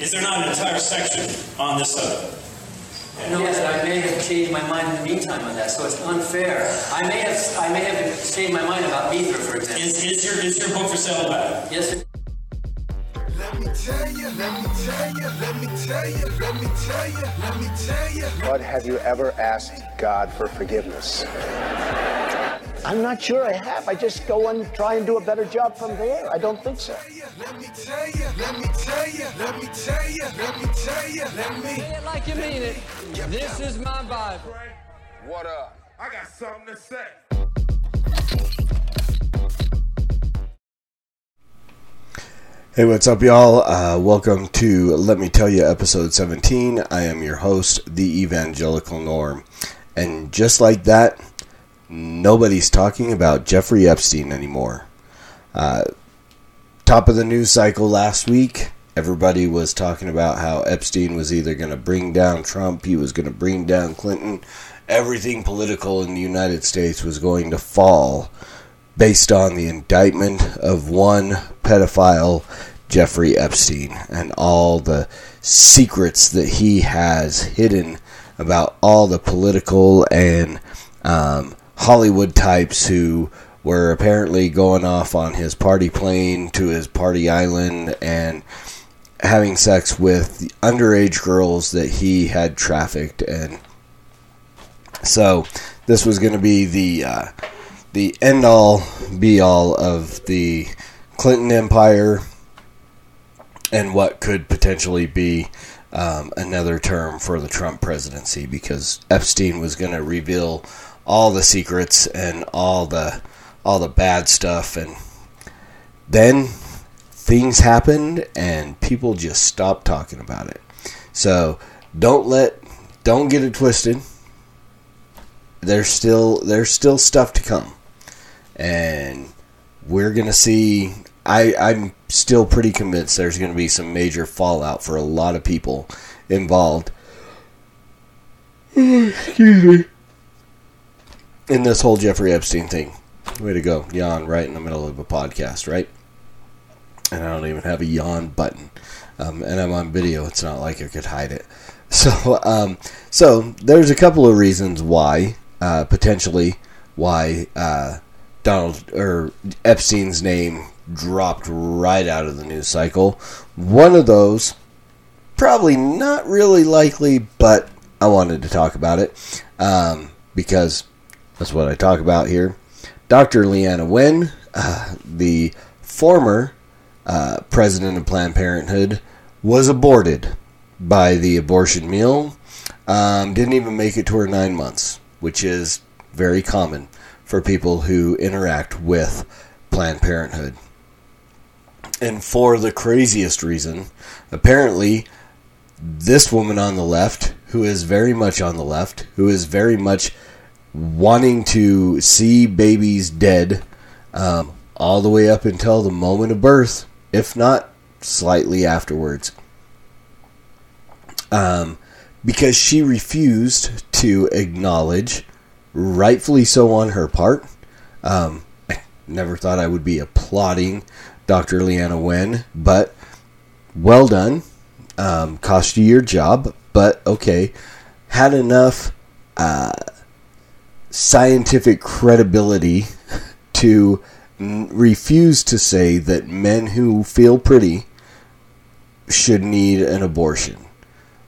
Is there not an entire section on this subject? No, yes, I may have changed my mind in the meantime on that, so it's unfair. I may have changed my mind about Mithra, for example. Is your book for sale about it? Yes, sir. Let me tell you, let me tell you, let me tell you, let me tell you, let me tell you. But have you ever asked God for forgiveness? I'm not sure I have. I just go and try and do a better job from there. I don't think so. Let me tell you, let me tell you, let me tell you, let me tell you, let me. Say it like you mean it. This is my vibe. What up? I got something to say. Hey, what's up, y'all? Welcome to Let Me Tell You, episode 17. I am your host, The Evangelical Norm. And just like that, nobody's talking about Jeffrey Epstein anymore. Top of the news cycle last week, everybody was talking about how Epstein was either going to bring down Trump, he was going to bring down Clinton. Everything political in the United States was going to fall based on the indictment of one pedophile, Jeffrey Epstein, and all the secrets that he has hidden about all the political and Hollywood types who were apparently going off on his party plane to his party island and having sex with the underage girls that he had trafficked. And so this was going to be the end-all, be-all of the Clinton empire and what could potentially be another term for the Trump presidency, because Epstein was going to reveal all the secrets and all the bad stuff. And then things happened and people just stopped talking about it. So don't get it twisted. There's still stuff to come, and we're gonna see. I'm still pretty convinced there's gonna be some major fallout for a lot of people involved. Excuse me. In this whole Jeffrey Epstein thing. Way to go. Yawn right in the middle of a podcast, right? And I don't even have a yawn button. And I'm on video. It's not like I could hide it. So there's a couple of reasons why, potentially why Donald or Epstein's name dropped right out of the news cycle. One of those, probably not really likely, but I wanted to talk about it because that's what I talk about here. Dr. Leana Wen, the former president of Planned Parenthood, was aborted by the abortion mill. Didn't even make it to her 9 months, which is very common for people who interact with Planned Parenthood. And for the craziest reason, apparently, this woman on the left, who is very much on the left, who is very much wanting to see babies dead all the way up until the moment of birth, if not slightly afterwards, because she refused to acknowledge, rightfully so on her part. I never thought I would be applauding Dr. Leana Wen, but well done. Cost you your job, but okay. Had enough scientific credibility to refuse to say that men who feel pretty should need an abortion,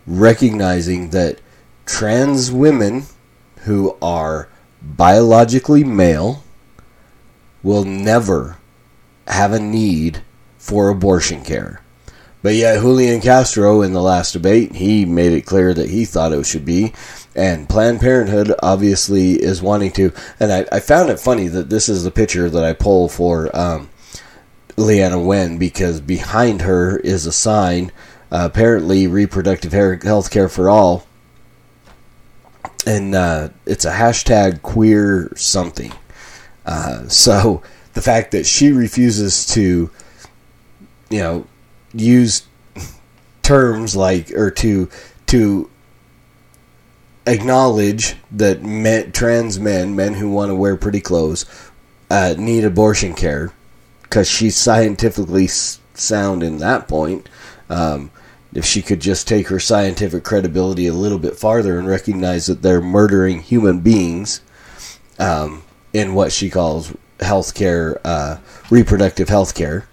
recognizing that trans women who are biologically male will never have a need for abortion care. But yet Julian Castro, in the last debate, he made it clear that he thought it should be. And Planned Parenthood obviously is wanting to. And I found it funny that this is the picture that I pull for Leana Wen, because behind her is a sign, apparently reproductive health care for all. And it's a hashtag queer something. So the fact that she refuses to, you know, use terms like, or to acknowledge that trans men who want to wear pretty clothes need abortion care, because she's scientifically sound in that point, If she could just take her scientific credibility a little bit farther and recognize that they're murdering human beings in what she calls healthcare, reproductive healthcare.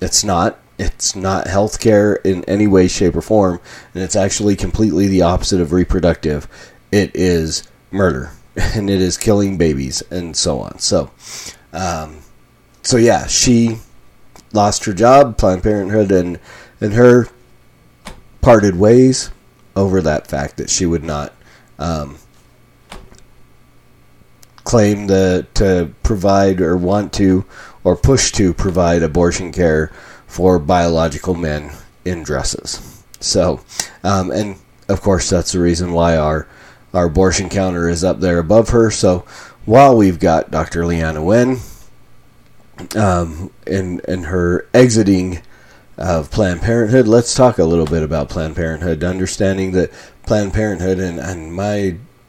It's not healthcare in any way, shape, or form, and it's actually completely the opposite of reproductive. It is murder, and it is killing babies, and so on. So yeah, she lost her job. Planned Parenthood and her parted ways over that fact that she would not claim to provide or want to or push to provide abortion care for biological men in dresses. So, and of course that's the reason why our abortion counter is up there above her. So while we've got Dr. Leana Wen and her exiting of Planned Parenthood, let's talk a little bit about Planned Parenthood, understanding that Planned Parenthood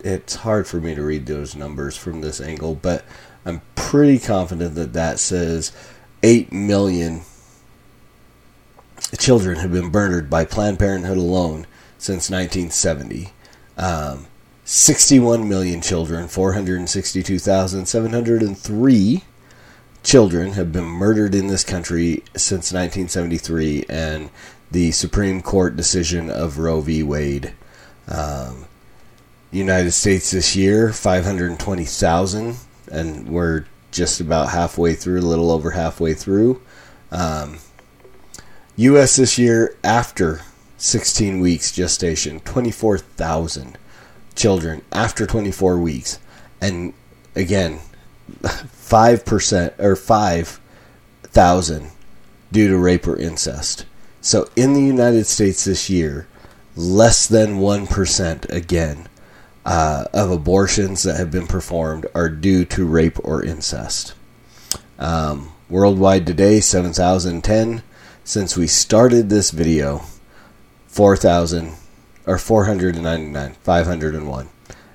it's hard for me to read those numbers from this angle, but I'm pretty confident that says 8 million children have been murdered by Planned Parenthood alone since 1970. 61 million children, 462,703 children have been murdered in this country since 1973 and the Supreme Court decision of Roe v. Wade. United States this year, 520,000, and we're just about halfway through, a little over halfway through. U.S. this year, after 16 weeks gestation, 24,000 children after 24 weeks. And again, 5% or 5,000 due to rape or incest. So in the United States this year, less than 1% again of abortions that have been performed are due to rape or incest. Worldwide today, 7,010. Since we started this video, 501.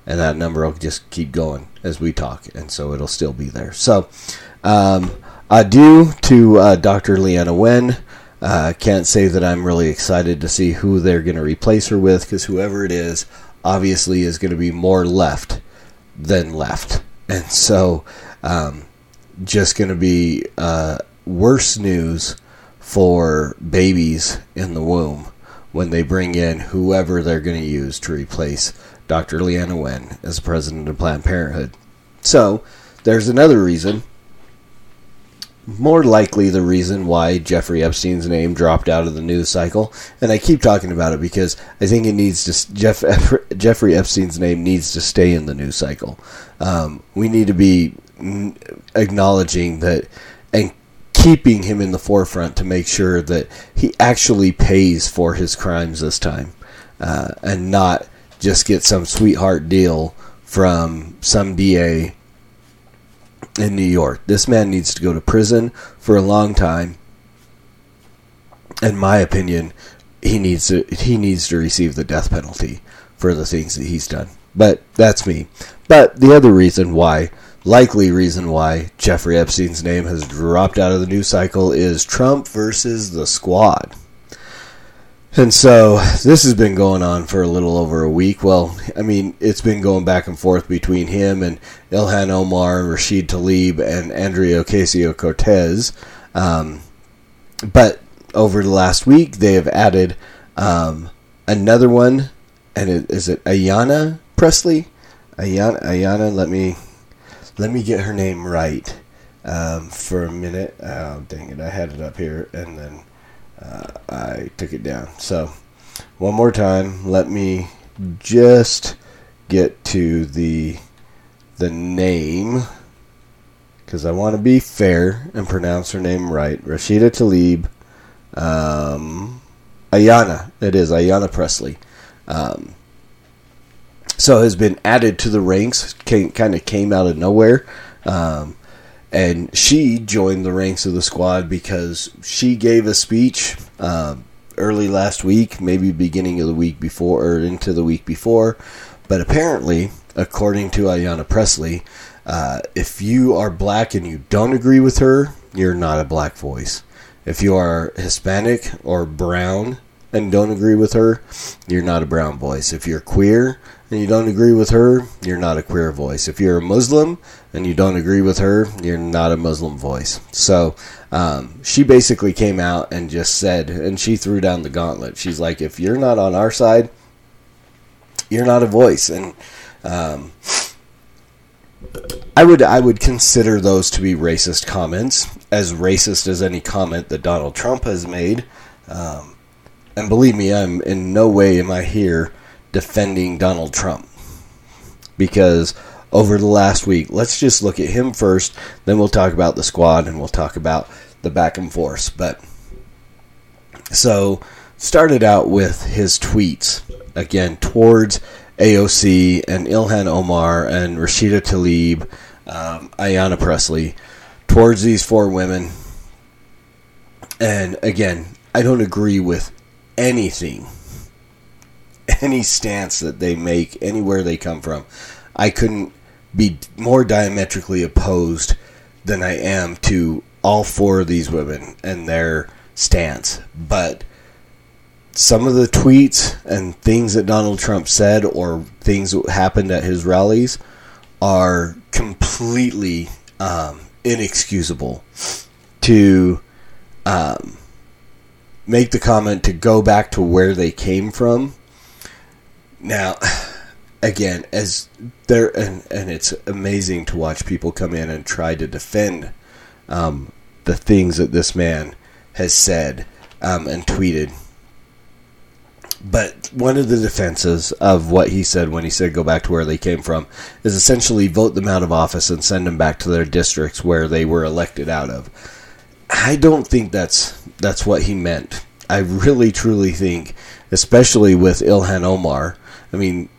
And that number will just keep going as we talk, and so it'll still be there. So, adieu to Dr. Leana Wen. Can't say that I'm really excited to see who they're going to replace her with, because whoever it is obviously is going to be more left than left. And so, just going to be worse news for babies in the womb when they bring in whoever they're going to use to replace Dr. Leana Wen as president of Planned Parenthood. So, there's another reason. More likely the reason why Jeffrey Epstein's name dropped out of the news cycle. And I keep talking about it because I think it needs to. Jeffrey Epstein's name needs to stay in the news cycle. We need to be acknowledging that and keeping him in the forefront to make sure that he actually pays for his crimes this time. And not just get some sweetheart deal from some DA in New York. This man needs to go to prison for a long time. In my opinion, he needs to receive the death penalty for the things that he's done. But that's me. But the other reason why, likely reason why Jeffrey Epstein's name has dropped out of the news cycle is Trump versus the Squad. And so, this has been going on for a little over a week. Well, I mean, it's been going back and forth between him and Ilhan Omar, Rashida Tlaib, and Alexandria Ocasio-Cortez. But over the last week, they have added another one. And is it Ayanna Pressley? Ayanna, let me get her name right for a minute. Oh, dang it, I had it up here, and then I took it down. So, one more time, let me just get to the name, because I want to be fair and pronounce her name right. Rashida Tlaib, Ayanna. It is Ayanna Pressley. So has been added to the ranks. Kind of came out of nowhere. And she joined the ranks of the Squad because she gave a speech early last week, maybe beginning of the week before or into the week before. But apparently, according to Ayanna Pressley, if you are black and you don't agree with her, you're not a black voice. If you are Hispanic or brown, and don't agree with her, you're not a brown voice. If you're queer and you don't agree with her, you're not a queer voice. If you're a Muslim and you don't agree with her, you're not a Muslim voice. So she basically came out and just said, and she threw down the gauntlet. She's like, if you're not on our side, you're not a voice. And I would consider those to be racist comments, as racist as any comment that Donald Trump has made. And believe me, I'm in no way am I here defending Donald Trump, because over the last week, let's just look at him first, then we'll talk about the Squad, and we'll talk about the back and forth. But so started out with his tweets again towards AOC and Ilhan Omar and Rashida Tlaib, Ayanna Pressley, towards these four women. And again, I don't agree with anything, any stance that they make, anywhere they come from. I couldn't be more diametrically opposed than I am to all four of these women and their stance. But some of the tweets and things that Donald Trump said, or things that happened at his rallies, are completely inexcusable. To make the comment to go back to where they came from. Now, again, as there, and it's amazing to watch people come in and try to defend the things that this man has said and tweeted. But one of the defenses of what he said when he said go back to where they came from is essentially vote them out of office and send them back to their districts where they were elected out of. I don't think that's what he meant. I really, truly think, especially with Ilhan Omar, I mean,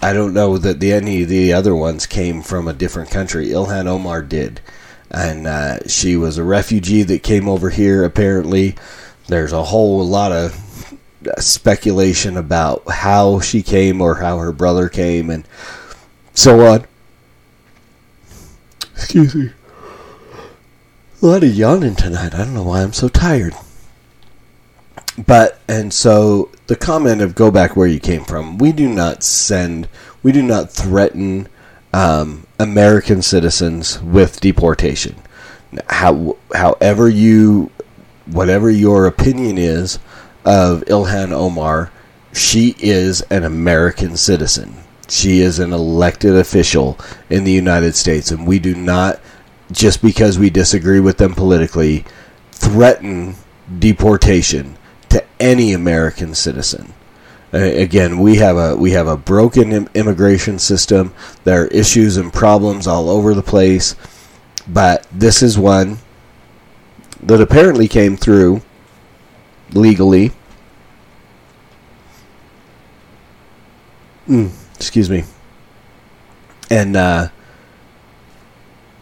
I don't know that any of the other ones came from a different country. Ilhan Omar did. And she was a refugee that came over here, apparently. There's a whole lot of speculation about how she came or how her brother came and so on. Excuse me. A lot of yawning tonight. I don't know why I'm so tired. But, and so the comment of go back where you came from, we do not threaten American citizens with deportation. However whatever your opinion is of Ilhan Omar, she is an American citizen. She is an elected official in the United States, and we do not, just because we disagree with them politically, threaten deportation to any American citizen. Again, we have a broken immigration system. There are issues and problems all over the place, but this is one that apparently came through legally. Excuse me. And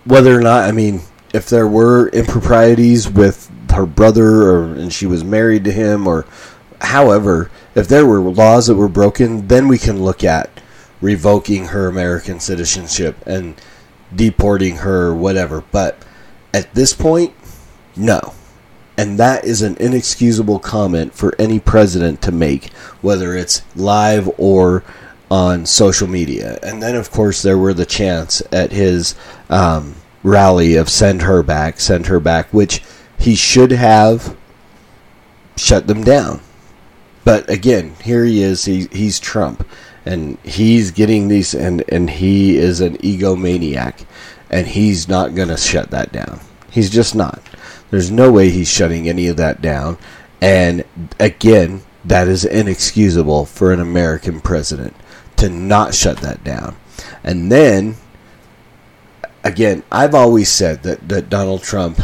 whether or not, I mean, if there were improprieties with her brother, and she was married to him, or however, if there were laws that were broken, then we can look at revoking her American citizenship and deporting her, whatever. But at this point, no. And that is an inexcusable comment for any president to make, whether it's live or on social media. And then, of course, there were the chants at his rally of send her back, which he should have shut them down. But again, here he is. He's Trump, and he's getting these, and he is an egomaniac, and he's not going to shut that down. He's just not. There's no way he's shutting any of that down. And again, that is inexcusable for an American president to not shut that down. And then, again, I've always said that Donald Trump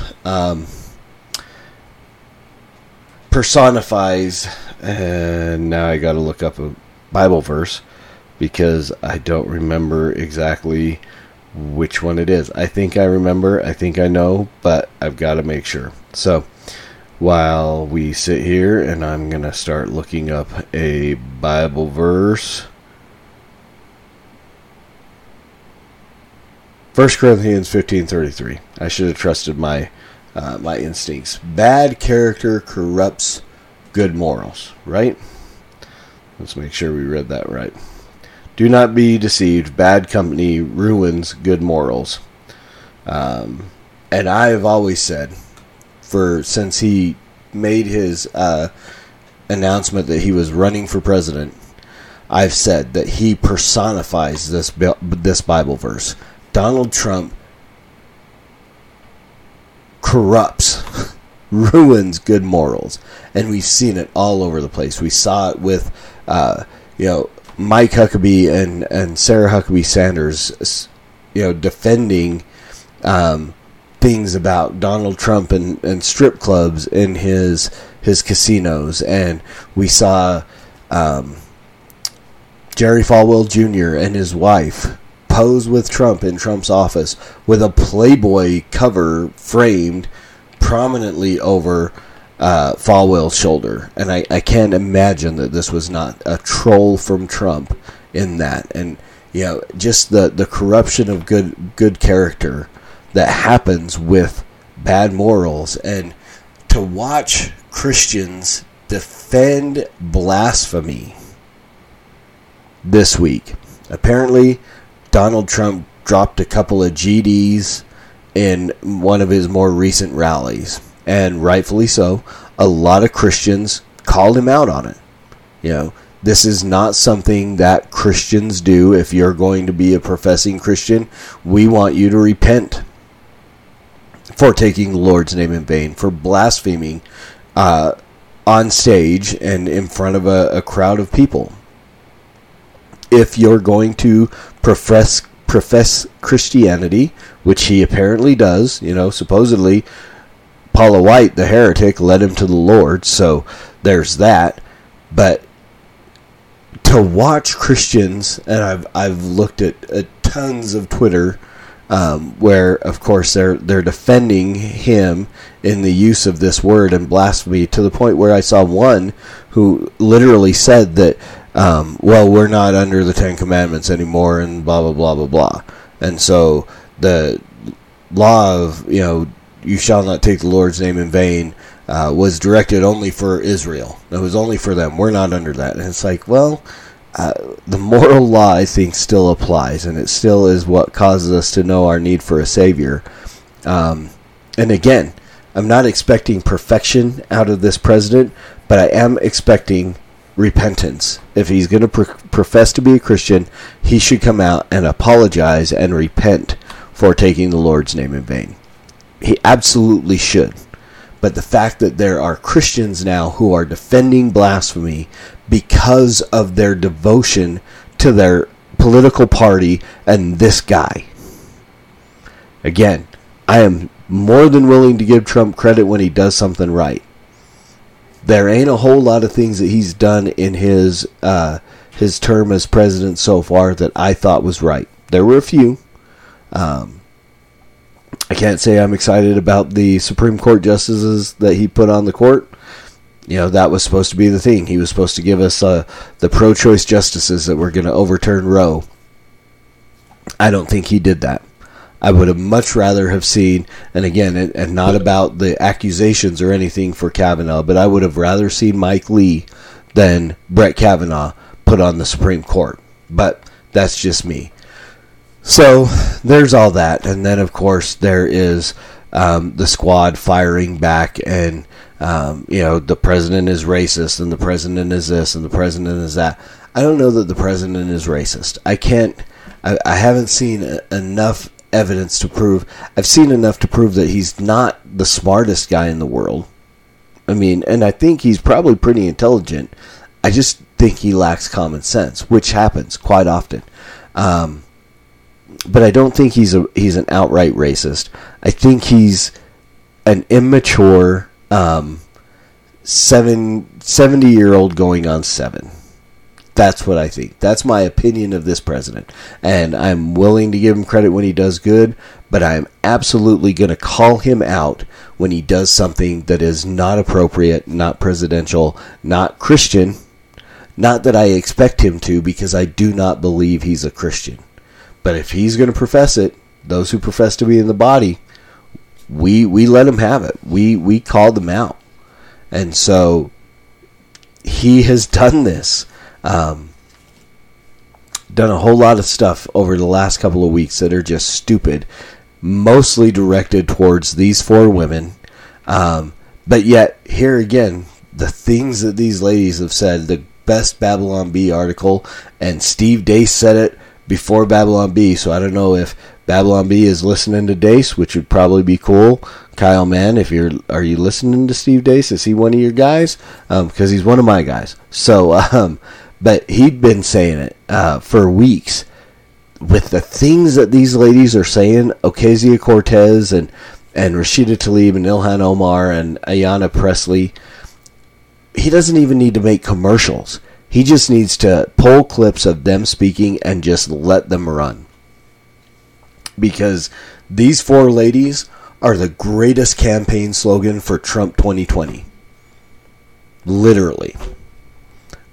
personifies, and now I got to look up a Bible verse because I don't remember exactly which one it is. I think I know, but I've got to make sure. So while we sit here, and I'm going to start looking up a Bible verse. 1 Corinthians 15:33. I should have trusted my instincts. Bad character corrupts good morals, right? Let's make sure we read that right. Do not be deceived. Bad company ruins good morals. And I've always said, since he made his announcement that he was running for president, I've said that he personifies this Bible verse. Donald Trump corrupts, ruins good morals, and we've seen it all over the place. We saw it with, Mike Huckabee and Sarah Huckabee Sanders, defending things about Donald Trump and strip clubs in his casinos, and we saw Jerry Falwell Jr. and his wife pose with Trump in Trump's office with a Playboy cover framed prominently over Falwell's shoulder. And I can't imagine that this was not a troll from Trump in that. And, just the corruption of good character that happens with bad morals. And to watch Christians defend blasphemy this week. Apparently, Donald Trump dropped a couple of GDs in one of his more recent rallies, and rightfully so. A lot of Christians called him out on it. This is not something that Christians do. If you're going to be a professing Christian, we want you to repent for taking the Lord's name in vain, for blaspheming on stage and in front of a crowd of people. If you're going to profess Christianity, which he apparently does, supposedly Paula White, the heretic, led him to the Lord, so there's that. But to watch Christians, and I've looked at tons of Twitter where, of course, they're defending him in the use of this word and blasphemy, to the point where I saw one who literally said that, we're not under the Ten Commandments anymore, and blah, blah, blah, blah, blah. And so the law of, you shall not take the Lord's name in vain, was directed only for Israel. It was only for them. We're not under that. And it's like, the moral law, I think, still applies, and it still is what causes us to know our need for a Savior. And again, I'm not expecting perfection out of this president, but I am expecting repentance. If he's going to profess to be a Christian, he should come out and apologize and repent for taking the Lord's name in vain. He absolutely should. But the fact that there are Christians now who are defending blasphemy because of their devotion to their political party and this guy. Again, I am more than willing to give Trump credit when he does something right. There ain't a whole lot of things that he's done in his term as president so far that I thought was right. There were a few. I can't say I'm excited about the Supreme Court justices that he put on the court. That was supposed to be the thing. He was supposed to give us the pro-choice justices that were going to overturn Roe. I don't think he did that. I would have much rather have seen, and again, and not about the accusations or anything for Kavanaugh, but I would have rather seen Mike Lee than Brett Kavanaugh put on the Supreme Court. But that's just me. So there's all that. And then, of course, there is the Squad firing back and, the president is racist and the president is this and the president is that. I don't know that the president is racist. I haven't seen enough evidence to prove. I've seen enough to prove that he's not the smartest guy in the world. I mean, and I think he's probably pretty intelligent. I just think he lacks common sense, which happens quite often. But I don't think he's an outright racist. I think he's an immature 70-year-old going on 7. That's what I think. That's my opinion of this president. And I'm willing to give him credit when he does good, but I'm absolutely going to call him out when he does something that is not appropriate, not presidential, not Christian. Not that I expect him to, because I do not believe he's a Christian. But if he's going to profess it, those who profess to be in the body, we let him have it. We called them out. And so he has done this. Done a whole lot of stuff over the last couple of weeks that are just stupid, mostly directed towards these four women. But yet, here again, the things that these ladies have said, the best Babylon Bee article, and Steve Deace said it before Babylon Bee, so I don't know if Babylon Bee is listening to Deace, which would probably be cool. Kyle Mann, are you listening to Steve Deace? Is he one of your guys? Because he's one of my guys. So, but he'd been saying it for weeks. With the things that these ladies are saying, Ocasio-Cortez and Rashida Tlaib and Ilhan Omar and Ayanna Pressley, he doesn't even need to make commercials. He just needs to pull clips of them speaking and just let them run. Because these four ladies are the greatest campaign slogan for Trump 2020. Literally.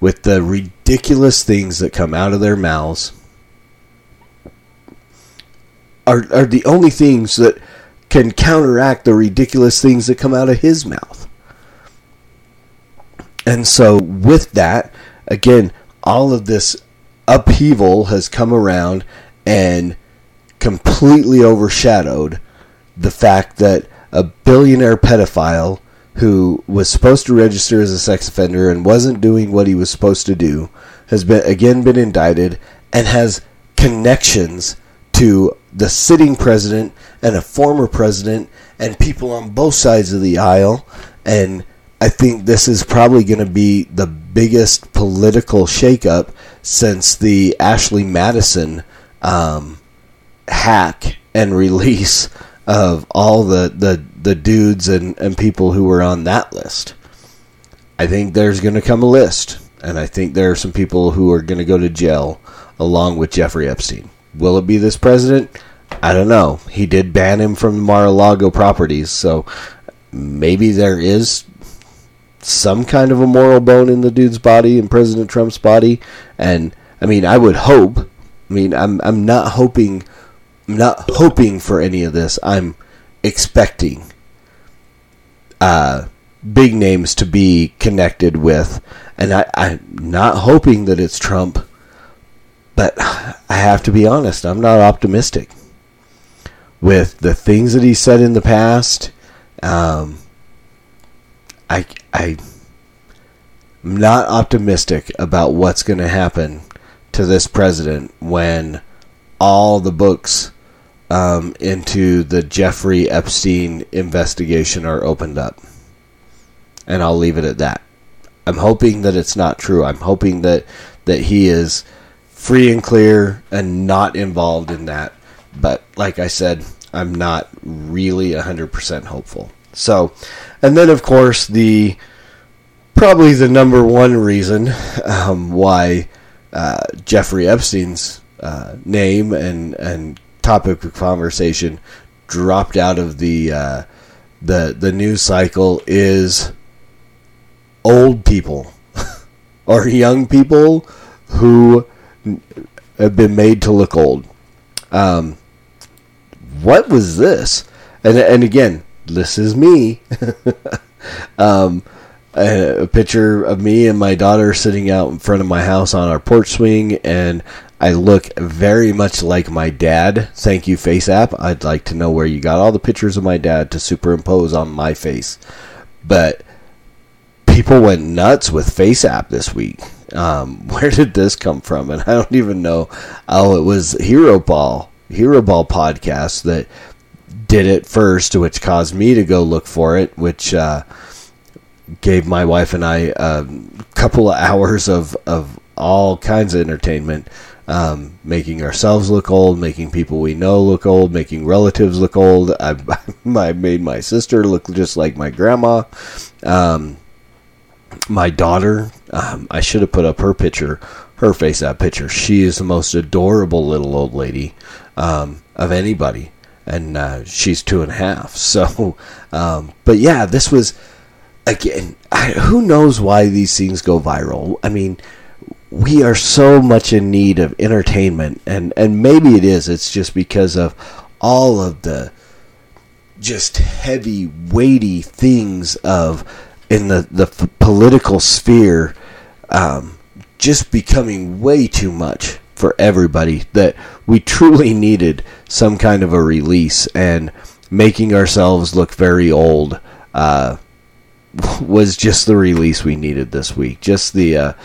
With the ridiculous things that come out of their mouths are the only things that can counteract the ridiculous things that come out of his mouth. And so with that, again, all of this upheaval has come around and completely overshadowed the fact that a billionaire pedophile who was supposed to register as a sex offender and wasn't doing what he was supposed to do has been indicted and has connections to the sitting president and a former president and people on both sides of the aisle. And I think this is probably going to be the biggest political shakeup since the Ashley Madison hack and release of all the dudes and people who were on that list. I think there's going to come a list, and I think there are some people who are going to go to jail along with Jeffrey Epstein. Will it be this president? I don't know. He did ban him from Mar-a-Lago properties, so maybe there is some kind of a moral bone in the dude's body, in President Trump's body. And I mean, I would hope. I mean, I'm not hoping for any of this. I'm expecting big names to be connected with, and I'm not hoping that it's Trump, but I have to be honest, I'm not optimistic with the things that he said in the past. I'm not optimistic about what's going to happen to this president when all the books into the Jeffrey Epstein investigation are opened up. And I'll leave it at that. I'm hoping that it's not true. I'm hoping that he is free and clear and not involved in that. But like I said, I'm not really 100% hopeful. So, and then of course probably the number one reason why Jeffrey Epstein's name and topic of conversation dropped out of the news cycle is old people or young people who have been made to look old. What was this? And again, this is me. A picture of me and my daughter sitting out in front of my house on our porch swing, and I look very much like my dad. Thank you, FaceApp. I'd like to know where you got all the pictures of my dad to superimpose on my face. But people went nuts with FaceApp this week. Where did this come from? And I don't even know. Oh, it was Hero Ball podcast that did it first, which caused me to go look for it, which gave my wife and I a couple of hours of all kinds of entertainment, making ourselves look old, making people we know look old, making relatives look old. I made my sister look just like my grandma. My daughter, I should have put up her picture, her FaceApp picture. She is the most adorable little old lady of anybody. And she's 2.5. So, but yeah, this was, again, who knows why these things go viral? I mean, we are so much in need of entertainment. And maybe it is. It's just because of all of the just heavy, weighty things in the political sphere just becoming way too much for everybody, that we truly needed some kind of a release, and making ourselves look very old was just the release we needed this week. Just the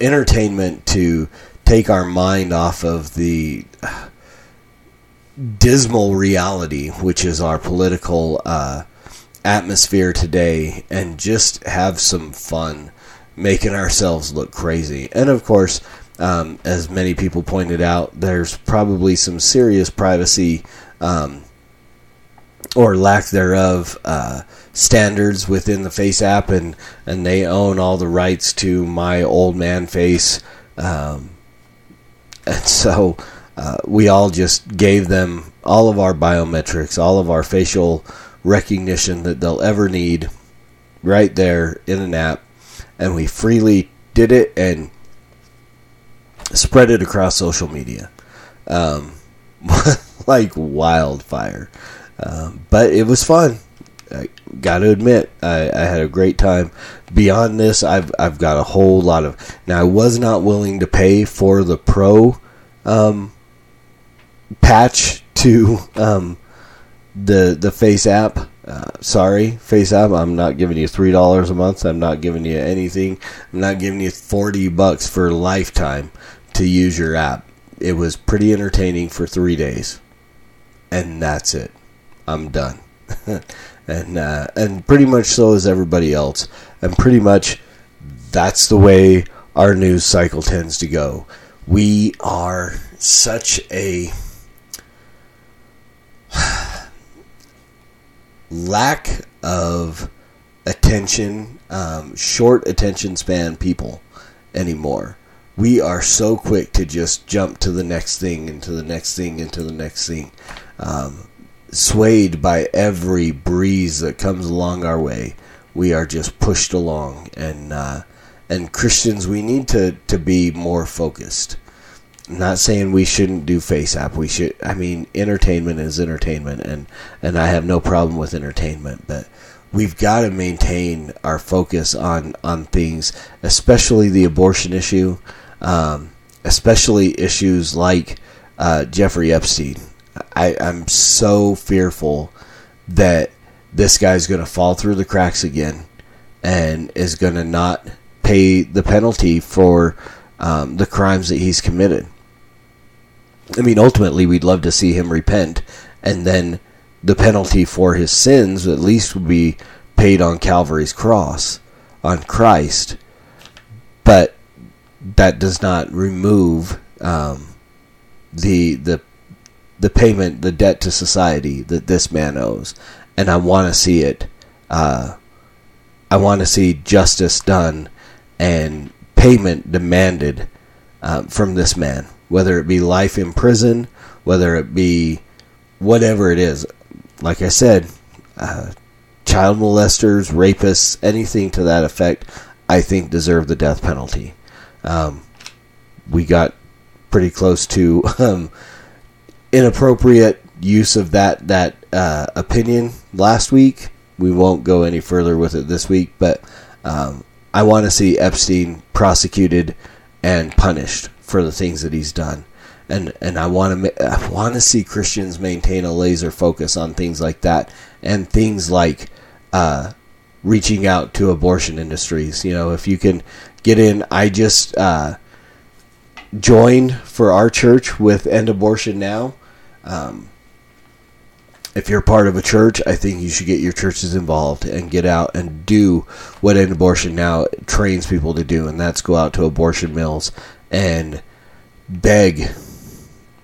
entertainment to take our mind off of the dismal reality, which is our political atmosphere today, and just have some fun making ourselves look crazy. And of course, as many people pointed out, there's probably some serious privacy or lack thereof standards within the Face app, and they own all the rights to my old man face. And so we all just gave them all of our biometrics, all of our facial recognition that they'll ever need right there in an app, and we freely did it and spread it across social media like wildfire. But it was fun. I got to admit, I had a great time. Beyond this, I've got a whole lot of... Now, I was not willing to pay for the pro patch to the Face app. Sorry, Face app, I'm not giving you $3 a month. I'm not giving you anything. I'm not giving you $40 for a lifetime to use your app. It was pretty entertaining for 3 days. And that's it. I'm done. And pretty much so is everybody else. And pretty much that's the way our news cycle tends to go. We are such a lack of attention, short attention span people anymore. We are so quick to just jump to the next thing, and to the next thing, and to the next thing. Swayed by every breeze that comes along our way, we are just pushed along, and Christians, we need to be more focused. I'm not saying we shouldn't do FaceApp. We should. I mean, entertainment is entertainment, and I have no problem with entertainment, but we've got to maintain our focus on things, especially the abortion issue, especially issues like Jeffrey Epstein. I'm so fearful that this guy's going to fall through the cracks again and is going to not pay the penalty for the crimes that he's committed. I mean, ultimately, we'd love to see him repent, and then the penalty for his sins at least would be paid on Calvary's cross, on Christ. But that does not remove the payment, the debt to society that this man owes. And I want to see it. I want to see justice done and payment demanded from this man, whether it be life in prison, whether it be whatever it is. Like I said, child molesters, rapists, anything to that effect, I think deserve the death penalty. We got pretty close to... inappropriate use of that opinion last week. We won't go any further with it this week, but I want to see Epstein prosecuted and punished for the things that he's done, and I want to see Christians maintain a laser focus on things like that, and things like reaching out to abortion industries. You know, if you can get in, I just joined for our church with End Abortion Now. If you're part of a church, I think you should get your churches involved and get out and do what End Abortion Now trains people to do, and that's go out to abortion mills and beg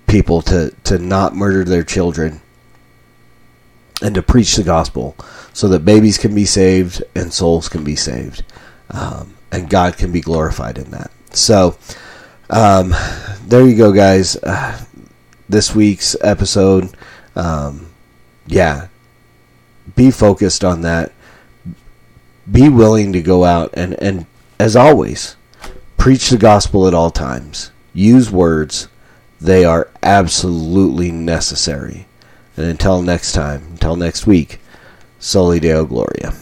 people to not murder their children, and to preach the gospel so that babies can be saved and souls can be saved, and God can be glorified in that. So... there you go, guys. This week's episode, be focused on that. Be willing to go out and as always, preach the gospel at all times. Use words. They are absolutely necessary. And until next time, until next week, Soli Deo Gloria.